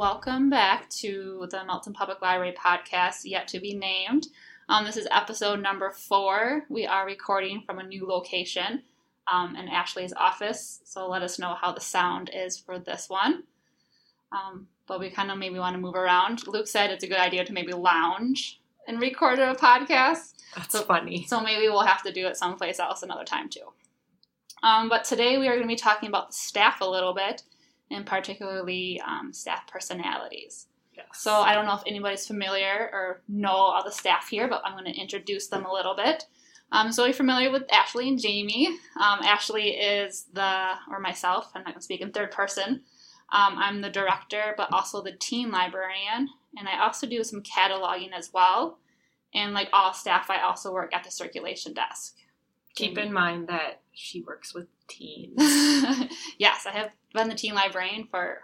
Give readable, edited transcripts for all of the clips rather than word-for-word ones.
welcome back to the Melton Public Library podcast, yet to be named. This is episode number 4. We are recording from a new location in Ashley's office, so let us know how the sound is for this one. But we kind of maybe want to move around. Luke said it's a good idea to maybe lounge and record a podcast. That's so funny. So maybe we'll have to do it someplace else another time too. But today we are going to be talking about the staff a little bit, and particularly staff personalities. Yes. So I don't know if anybody's familiar or know all the staff here, but I'm going to introduce them a little bit. So you're familiar with Ashley and Jamie. Ashley is myself, I'm not going to speak in third person. I'm the director, but also the teen librarian, and I also do some cataloging as well. And like all staff, I also work at the circulation desk. Keep in mind that she works with teens. Yes, I have been the teen librarian for,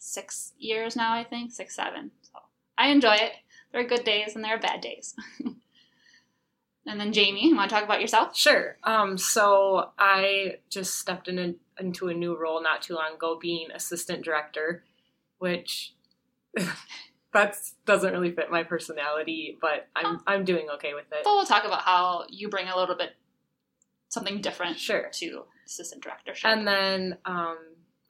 6 years now, I think. 6, 7. So I enjoy it. There are good days and there are bad days. And then Jamie, you want to talk about yourself? Sure. So I just stepped into a new role not too long ago, being assistant director, which... That doesn't really fit my personality, but I'm doing okay with it. But we'll talk about how you bring a little bit something different to assistant directorship. And then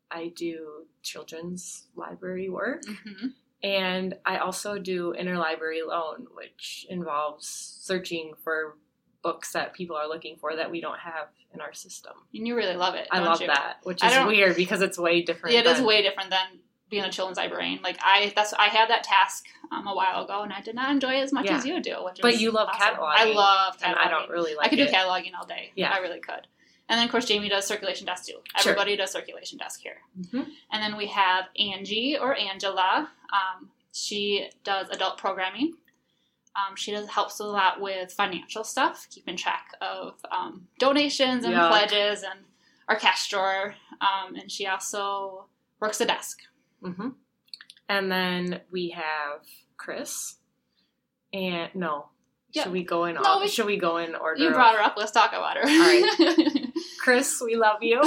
I do children's library work, mm-hmm. and I also do interlibrary loan, which involves searching for books that people are looking for that we don't have in our system. And you really love it. I love that, which is weird because it's way different. Yeah, it is way different than being a children's librarian. I had that task a while ago, and I did not enjoy it as much as you do. But you love cataloging. I love cataloging. And I don't really like it. I could do cataloging all day. Yeah. I really could. And then, of course, Jamie does circulation desk, too. Everybody does circulation desk here. Mm-hmm. And then we have Angie, or Angela. She does adult programming. She helps a lot with financial stuff, keeping track of donations and pledges and our cash drawer. And she also works the desk. Mm-hmm. And then we have Chris. And should we go in order? No, should we go in order? You brought her up. Let's talk about her. All right, Chris, we love you.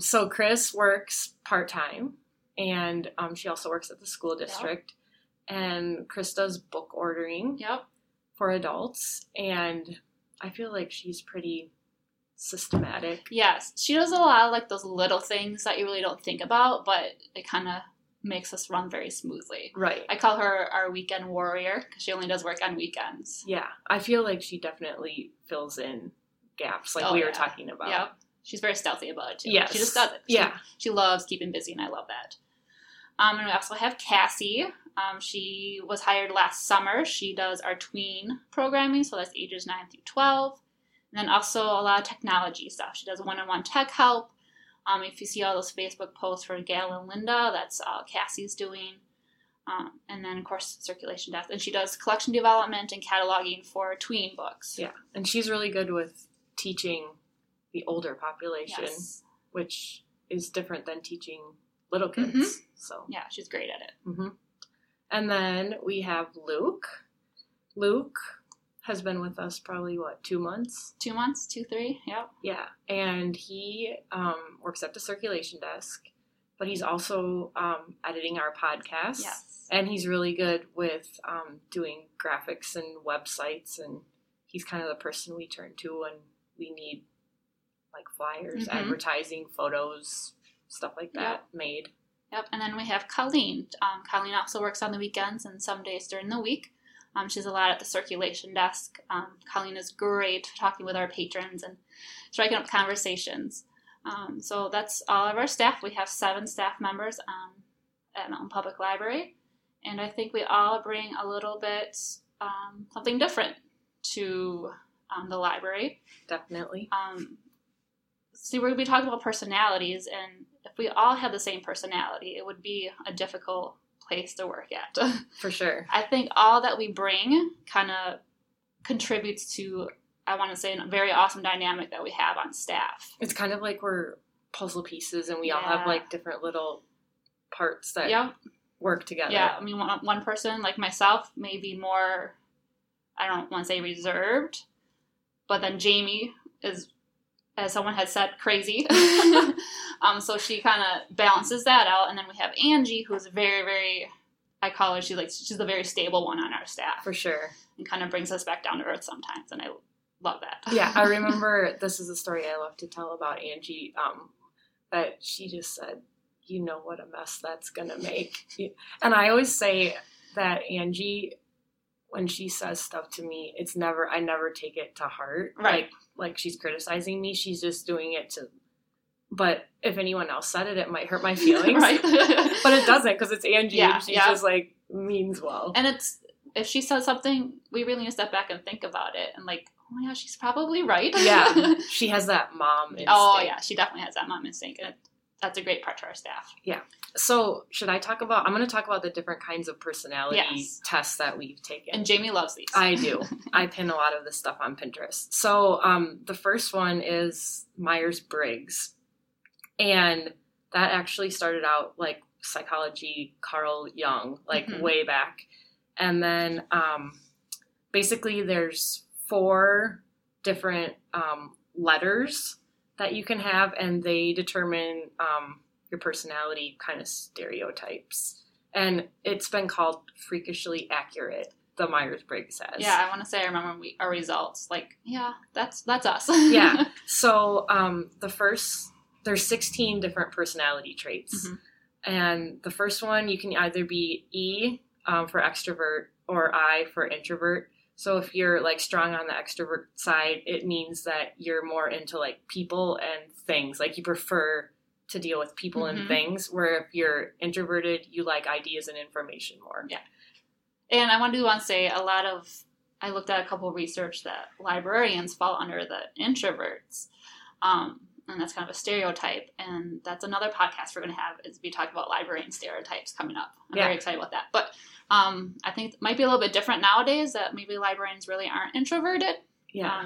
So Chris works part time, and she also works at the school district. Yep. And Chris does book ordering. Yep. For adults, and I feel like she's pretty systematic. Yes, she does a lot of those little things that you really don't think about, but it kind of makes us run very smoothly. Right. I call her our weekend warrior because she only does work on weekends. Yeah, I feel like she definitely fills in gaps we were talking about. Yep. She's very stealthy about it too. Yes. She just does it. She loves keeping busy, and I love that. And we also have Cassie. She was hired last summer. She does our tween programming, so that's ages 9 through 12. And then also a lot of technology stuff. She does one-on-one tech help. If you see all those Facebook posts for Gail and Linda, that's all Cassie's doing. And then, of course, circulation desk. And she does collection development and cataloging for tween books. Yeah, and she's really good with teaching the older population, which is different than teaching little kids. Mm-hmm. So yeah, she's great at it. Mm-hmm. And then we have Luke. Luke has been with us probably, 2 months? 2 months, 2, 3, yep. Yeah, and he works at the circulation desk, but he's also editing our podcast. Yes. And he's really good with doing graphics and websites, and he's kind of the person we turn to when we need, flyers, mm-hmm. advertising, photos, stuff like that made. Yep, and then we have Colleen. Colleen also works on the weekends and some days during the week. She's a lot at the circulation desk. Colleen is great talking with our patrons and striking up conversations. So that's all of our staff. We have 7 staff members at Mountain Public Library. And I think we all bring a little bit something different to the library. Definitely. So we're going to be talking about personalities. And if we all had the same personality, it would be a difficult place to work at. For sure. I think all that we bring kind of contributes to, I want to say, a very awesome dynamic that we have on staff. It's kind of like we're puzzle pieces and we all have different little parts that work together. Yeah, I mean, one person like myself may be more, I don't want to say reserved, but then Jamie is, as someone had said, crazy. So she kind of balances that out. And then we have Angie, who's very, very, I call her, she's the very stable one on our staff. For sure. And kind of brings us back down to earth sometimes. And I love that. Yeah, I remember this is a story I love to tell about Angie, that she just said, you know what a mess that's going to make. And I always say that Angie, when she says stuff to me, it's never, I never take it to heart. Right. Like she's criticizing me. She's just doing it to, but if anyone else said it, it might hurt my feelings. Right. But it doesn't, because it's Angie. Yeah, and she just like means well. And it's, if she says something, we really need to step back and think about it. And like, oh my gosh, she's probably right. Yeah. She has that mom instinct. Oh yeah. She definitely has that mom instinct. And that's a great part to our staff. Yeah. So should I talk about, I'm going to talk about the different kinds of personality tests that we've taken. And Jamie loves these. I do. I pin a lot of this stuff on Pinterest. So the first one is Myers-Briggs. And that actually started out like psychology, Carl Jung, like way back. And then basically there's 4 different letters that you can have, and they determine your personality kind of stereotypes. And it's been called freakishly accurate, the Myers-Briggs says. Yeah, I want to say I remember our results. Like, yeah, that's us. Yeah. So the first, there's 16 different personality traits. Mm-hmm. And the first one, you can either be E for extrovert or I for introvert. So if you're, like, strong on the extrovert side, it means that you're more into, like, people and things. Like, you prefer to deal with people and things, where if you're introverted, you like ideas and information more. Yeah. And I want to say a lot of – I looked at a couple of research that librarians fall under the introverts, and that's kind of a stereotype. And that's another podcast we're going to have, is we talk about librarian stereotypes coming up. I'm very excited about that. But I think it might be a little bit different nowadays, that maybe librarians really aren't introverted,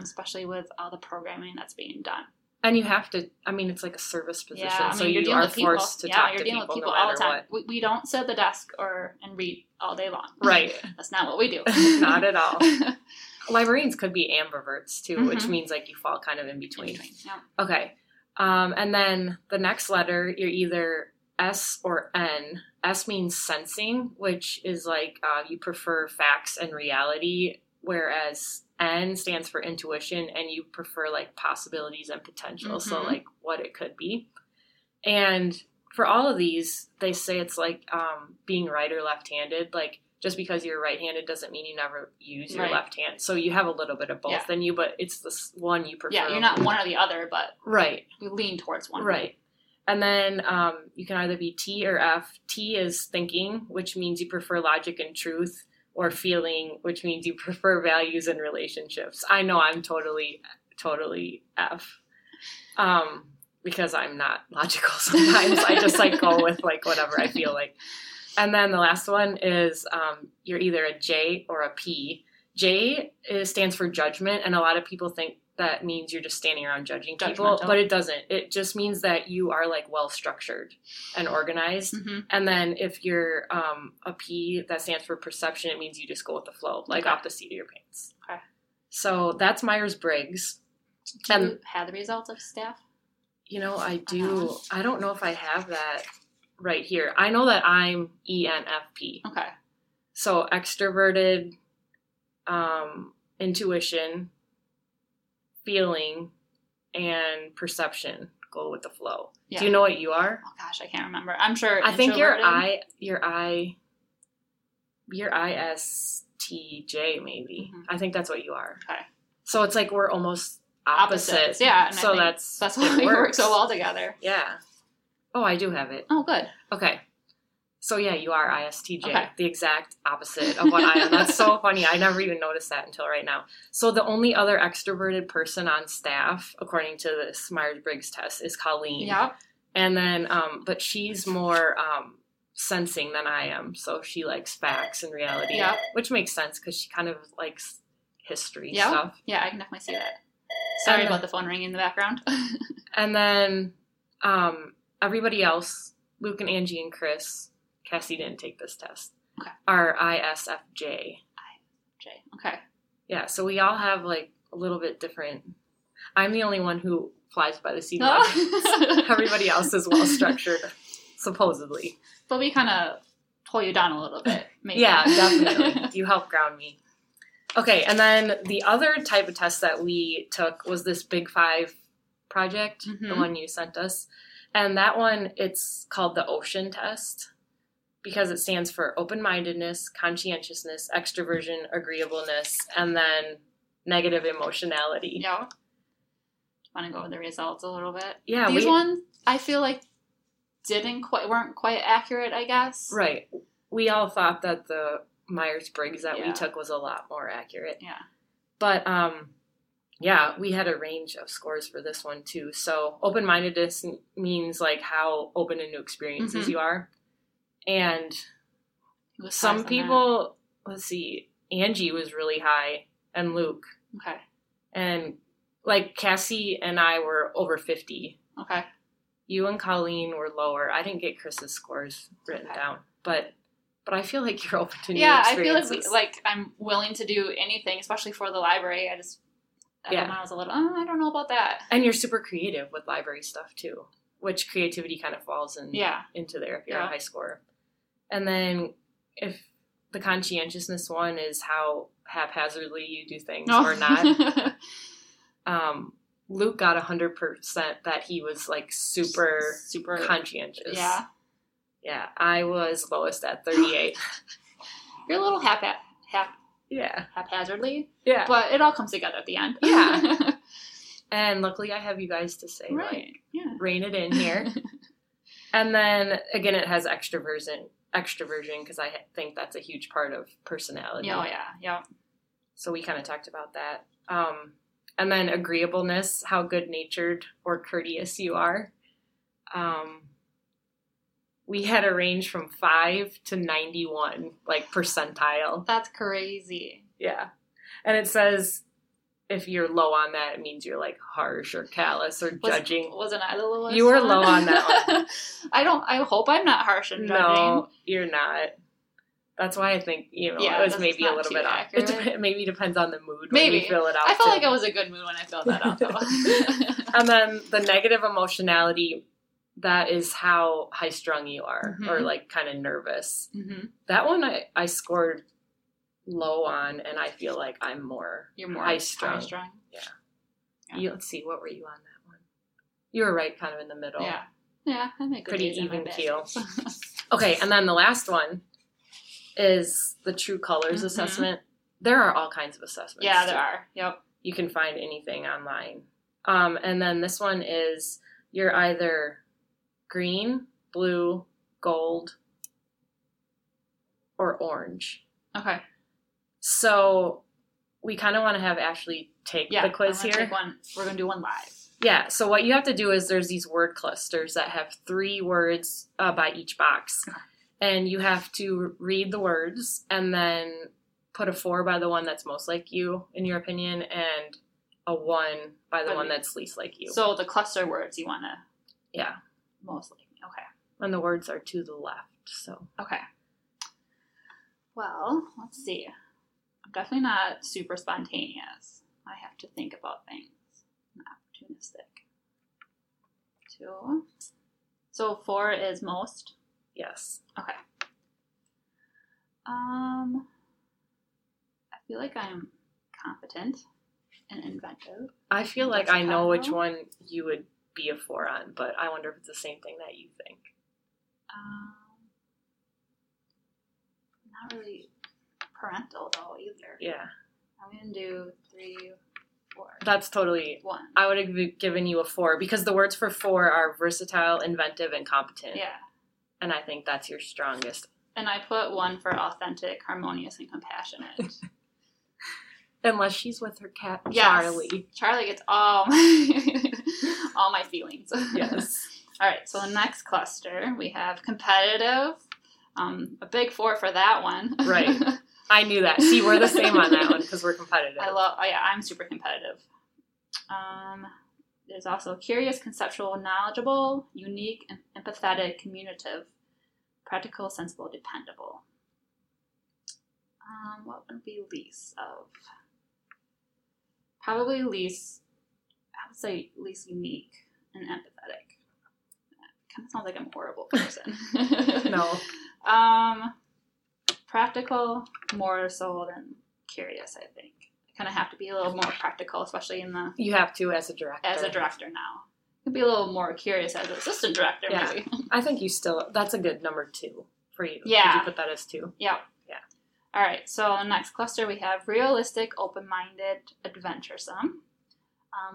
especially with all the programming that's being done. And you have to, I mean, it's like a service position, so you are forced to talk to people no matter all the time. What. We don't sit at the desk and read all day long. Right. That's not what we do. Not at all. Librarians could be ambiverts, too, which means like you fall kind of in between. Yeah. Okay. And then the next letter, you're either S or N. S means sensing, which is like you prefer facts and reality, whereas N stands for intuition, and you prefer like possibilities and potential, so like what it could be. And for all of these, they say it's like being right or left-handed. Like, just because you're right-handed doesn't mean you never use your left hand. So you have a little bit of both in you, but it's this one you prefer. Yeah, you're not one or the other, but you lean towards one. Right. And then you can either be T or F. T is thinking, which means you prefer logic and truth, or feeling, which means you prefer values and relationships. I know I'm totally F, because I'm not logical sometimes. I just like go with like whatever I feel like. And then the last one is you're either a J or a P. J stands for judgment, and a lot of people think that means you're just standing around judging people, but it doesn't. It just means that you are, like, well-structured and organized. Mm-hmm. And then if you're a P, that stands for perception, it means you just go with the flow, like off the seat of your pants. Okay. So that's Myers-Briggs. Do you have the results of staff? You know, I do. I don't know if I have that right here. I know that I'm ENFP. Okay. So extroverted, intuition, feeling, and perception go with the flow. Yeah. Do you know what you are? Oh gosh, I can't remember. I'm sure. I think you're ISTJ maybe. Mm-hmm. I think that's what you are. Okay. So it's like we're almost opposites. Yeah. And so that's why we work so well together. Yeah. Oh, I do have it. Oh, good. Okay. So, yeah, you are ISTJ, the exact opposite of what I am. That's so funny. I never even noticed that until right now. So the only other extroverted person on staff, according to this Myers-Briggs test, is Colleen. Yeah. And then, but she's more sensing than I am. So she likes facts and reality, which makes sense because she kind of likes history stuff. Yeah, I can definitely see that. Sorry about the phone ringing in the background. And then everybody else, Luke and Angie and Chris, Cassie didn't take this test, are ISFJ. Okay. Yeah, so we all have, like, a little bit different. I'm the only one who flies by the seat of my pants. Everybody else is well-structured, supposedly. But we kind of pull you down a little bit, maybe. Yeah, definitely. You help ground me. Okay, and then the other type of test that we took was this Big Five project, the one you sent us. And that one, it's called the Ocean Test because it stands for open-mindedness, conscientiousness, extroversion, agreeableness, and then negative emotionality. Yeah. Want to go over the results a little bit? Yeah. These ones, I feel like, weren't quite accurate, I guess. Right. We all thought that the Myers-Briggs that we took was a lot more accurate. Yeah. But, yeah, we had a range of scores for this one, too. So open-mindedness means, like, how open to new experiences you are. And some people, let's see, Angie was really high, and Luke. Okay. And, like, Cassie and I were over 50. Okay. You and Colleen were lower. I didn't get Chris's scores written down, but I feel like you're open to new experiences. Yeah, I feel like I'm willing to do anything, especially for the library. I just... When I was a little, I don't know about that. And you're super creative with library stuff, too, which creativity kind of falls in, into there if you're a high scorer. And then if the conscientiousness one is how haphazardly you do things or not. Luke got 100% that he was, like, super conscientious. Yeah. Yeah, I was lowest at 38. You're a little haphazardly. Yeah. But it all comes together at the end. Yeah. And luckily I have you guys to say, rein it in here. And then, again, it has extroversion because I think that's a huge part of personality. Oh, yeah. Yeah. So we kind of talked about that. And then agreeableness, how good-natured or courteous you are. We had a range from 5 to 91, like, percentile. That's crazy. Yeah. And it says if you're low on that, it means you're, like, harsh or callous or judging. Wasn't I the lowest? You were low on that one. I hope I'm not harsh and judging. No, you're not. That's why I think, it was maybe a little bit off. It maybe depends on the mood when you fill it out. I felt like I was a good mood when I filled that out, though. And then the negative emotionality... That is how high-strung you are, or, like, kind of nervous. That one I scored low on, and I feel like I'm more high-strung. Yeah. Let's see, what were you on that one? You were right kind of in the middle. Yeah. Yeah, I make pretty even keel. Okay, and then the last one is the True Colors assessment. There are all kinds of assessments. Yeah, there are. Yep. You can find anything online. And then this one is you're either... green, blue, gold, or orange. Okay. So we kind of want to have Ashley take the quiz here. We're going to do one live. Yeah. So what you have to do is there's these word clusters that have 3 words by each box. And you have to read the words and then put a 4 by the one that's most like you, in your opinion, and a 1 by the one that's least like you. So the cluster words you want to... Yeah. Mostly. Okay. And the words are to the left, so. Okay. Well, let's see. I'm definitely not super spontaneous. I have to think about things. I'm opportunistic. 2. So 4 is most? Yes. Okay. I feel like I'm competent and inventive. I feel like I know which one you would be a 4 on, but I wonder if it's the same thing that you think. Not really parental though either. Yeah. I'm gonna do 3, 4. That's totally 1. I would have given you a 4 because the words for 4 are versatile, inventive, and competent. Yeah. And I think that's your strongest. And I put 1 for authentic, harmonious, and compassionate. Unless she's with her cat, Charlie. Yes. Charlie gets all my feelings. Yes. All right, so the next cluster, we have competitive. A big 4 for that one. Right. I knew that. See, we're the same on that one because we're competitive. I'm super competitive. There's also curious, conceptual, knowledgeable, unique, empathetic, communicative, practical, sensible, dependable. What would be least of? Probably least so at least unique and empathetic. That kind of sounds like I'm a horrible person. No. Practical, more so than curious, I think. I kind of have to be a little more practical, especially in the... You have to as a director. As a director now. Could be a little more curious as an assistant director, yeah. Maybe. I think you still... That's a good number 2 for you. Yeah. Could you put that as 2? Yep. Yeah. All right, so next cluster we have realistic, open-minded, adventuresome,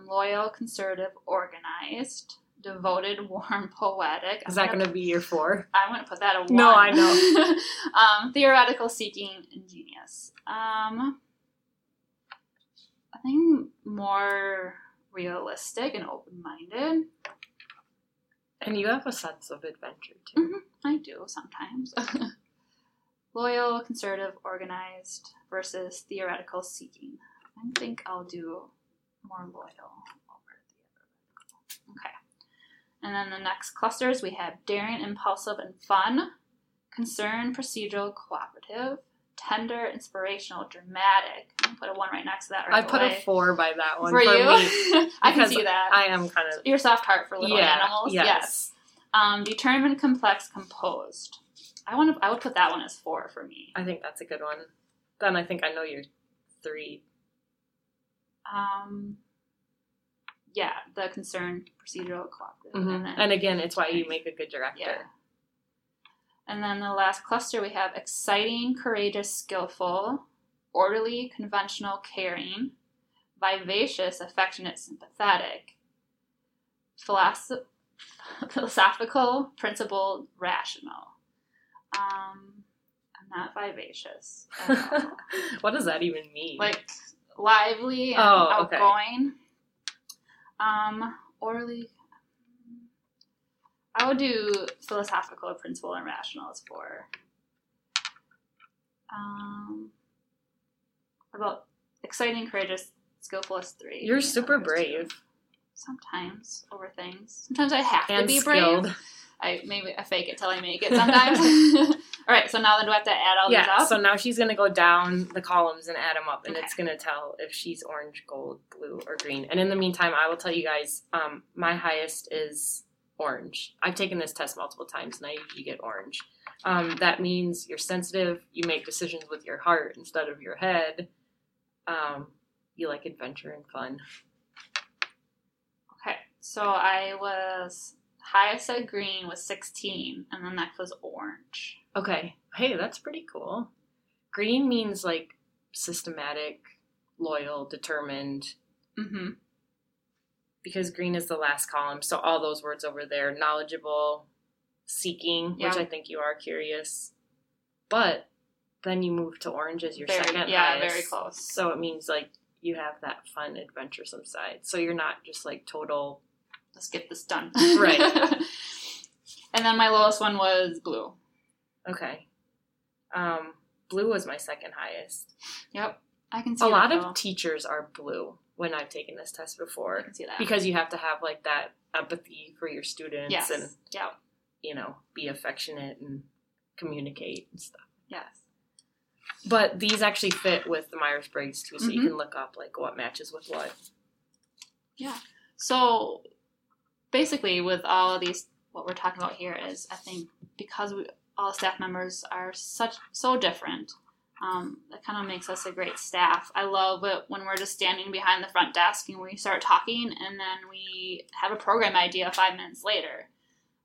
loyal, conservative, organized, devoted, warm, poetic. Is that going to be your 4? I wouldn't put that a 1. No, I know. Theoretical, seeking, ingenious. I think more realistic and open-minded. And you have a sense of adventure, too. Mm-hmm, I do, sometimes. Loyal, conservative, organized versus theoretical, seeking. I think I'll do more loyal over theoretical. Okay. And then the next clusters, we have daring, impulsive, and fun, concerned, procedural, cooperative, tender, inspirational, dramatic. I'm going to put a 1 right next to that right away. I put a 4 by that one. For you? Me, I can see that. I am kind of... Your soft heart for little animals. Yes. Determined, complex, composed. I would put that one as 4 for me. I think that's a good one. Then I think I know your 3. Yeah, the concerned, procedural, cooperative. Mm-hmm. And again, it's why you make a good director. Yeah. And then the last cluster we have exciting, courageous, skillful, orderly, conventional, caring, vivacious, affectionate, sympathetic, philosophical, principled, rational. I'm not vivacious at all. What does that even mean? Like, lively and outgoing. Orally. I would do philosophical, principled, and rational as 4. What about exciting, courageous, skillful as 3? You're super brave. 2. Sometimes, over things. Sometimes I have to be skilled. Brave. I fake it till I make it sometimes. All right, so now then do I have to add all these up? Yeah, so now she's going to go down the columns and add them up, and it's going to tell if she's orange, gold, blue, or green. And in the meantime, I will tell you guys, my highest is orange. I've taken this test multiple times, and I usually get orange. That means you're sensitive, you make decisions with your heart instead of your head, you like adventure and fun. Okay, so I was... Highest at green was 16, and the next was orange. Okay. Hey, that's pretty cool. Green means, like, systematic, loyal, determined. Mm-hmm. Because green is the last column, so all those words over there. Knowledgeable, seeking, which I think you are curious. But then you move to orange as your second highest. Yeah, very close. So it means, like, you have that fun, adventuresome side. So you're not just, like, total... Let's get this done. Right. And then my lowest one was blue. Okay. Blue was my second highest. Yep. I can see that. A lot of teachers are blue when I've taken this test before. I can see that. Because you have to have, like, that empathy for your students. Yes. And, you know, be affectionate and communicate and stuff. Yes. But these actually fit with the Myers-Briggs, too, so you can look up, like, what matches with what. Yeah. So, basically, with all of these, what we're talking about here is, I think, because all staff members are so different, that kind of makes us a great staff. I love it when we're just standing behind the front desk and we start talking, and then we have a program idea 5 minutes later.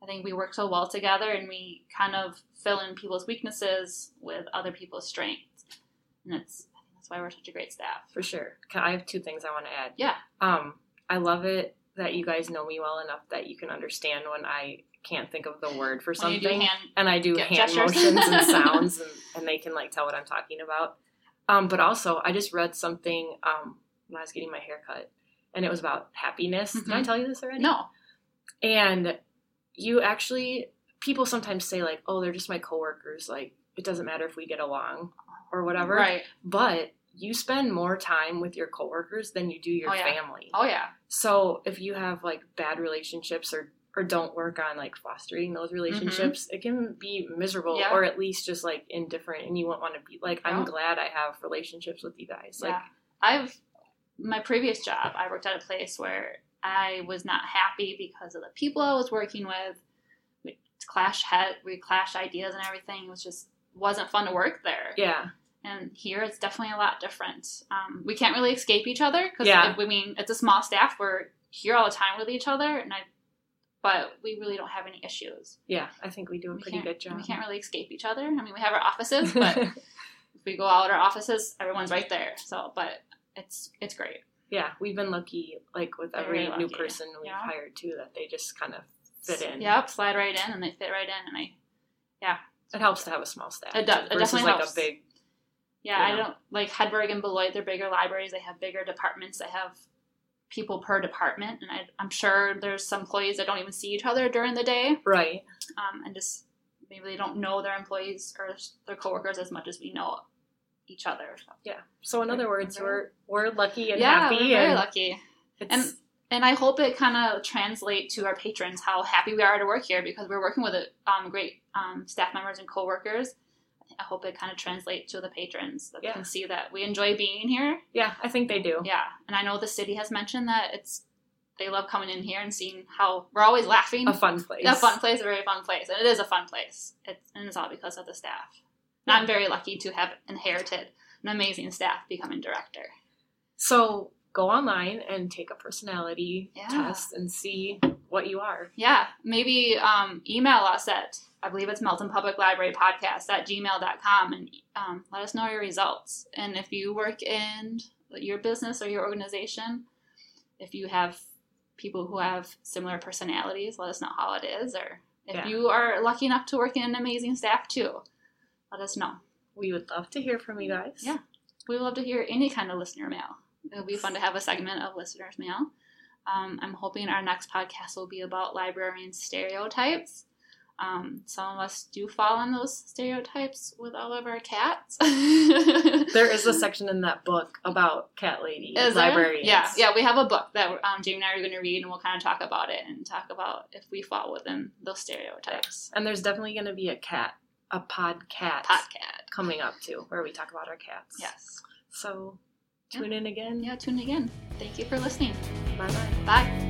I think we work so well together, and we kind of fill in people's weaknesses with other people's strengths, and that's why we're such a great staff. For sure. I have 2 things I want to add. Yeah. I love it that you guys know me well enough that you can understand when I can't think of the word for something. And I do hand motions and sounds, and they can, like, tell what I'm talking about. But also, I just read something when I was getting my hair cut, and it was about happiness. Mm-hmm. Did I tell you this already? No. And you actually, people sometimes say, like, oh, they're just my coworkers. Like, it doesn't matter if we get along or whatever. Right. But... you spend more time with your coworkers than you do your family. Oh, yeah. So if you have, like, bad relationships or don't work on, like, fostering those relationships, it can be miserable or at least just, like, indifferent, and you won't want to be, like, I'm glad I have relationships with you guys. Like, my previous job, I worked at a place where I was not happy because of the people I was working with. We clashed ideas and everything. It was just wasn't fun to work there. Yeah. And here it's definitely a lot different. We can't really escape each other because it's a small staff. We're here all the time with each other, but we really don't have any issues. Yeah, I think we do a pretty good job. We can't really escape each other. I mean, we have our offices, but if we go out our offices, everyone's right there. So, but it's great. Yeah, we've been lucky, like with every new person we've hired too, that they just kind of fit in. Yep, slide right in, and they fit right in, It helps to have a small staff. It does. It definitely helps. Versus like a big. Yeah, I don't like Hedberg and Beloit. They're bigger libraries. They have bigger departments. They have people per department, and I'm sure there's some employees that don't even see each other during the day. Right. And just maybe they don't know their employees or their coworkers as much as we know each other. Yeah. So in other words, we're lucky and happy. Yeah, we're very lucky. And I hope it kind of translates to our patrons how happy we are to work here because we're working with great staff members and coworkers. I hope it kind of translates to the patrons that they can see that we enjoy being here. Yeah, I think they do. Yeah, and I know the city has mentioned that they love coming in here and seeing how we're always laughing. A fun place. A fun place, a very fun place, and it is a fun place. It's all because of the staff. And I'm very lucky to have inherited an amazing staff becoming director. So go online and take a personality test and see what you are. Yeah, maybe email us at I believe it's Melton Public Library Podcast @gmail.com and let us know your results. And if you work in your business or your organization, if you have people who have similar personalities, let us know how it is. Or if you are lucky enough to work in an amazing staff too, let us know. We would love to hear from you guys. Yeah. We would love to hear any kind of listener mail. It would be fun to have a segment of listener's mail. I'm hoping our next podcast will be about librarian stereotypes. Some of us do fall in those stereotypes with all of our cats. There is a section in that book about cat lady librarians. Yeah, we have a book that Jamie and I are going to read, and we'll kind of talk about it and talk about if we fall within those stereotypes. And there's definitely going to be a podcat coming up too, where we talk about our cats. Yes. So tune in again. Thank you for listening. Bye-bye. Bye.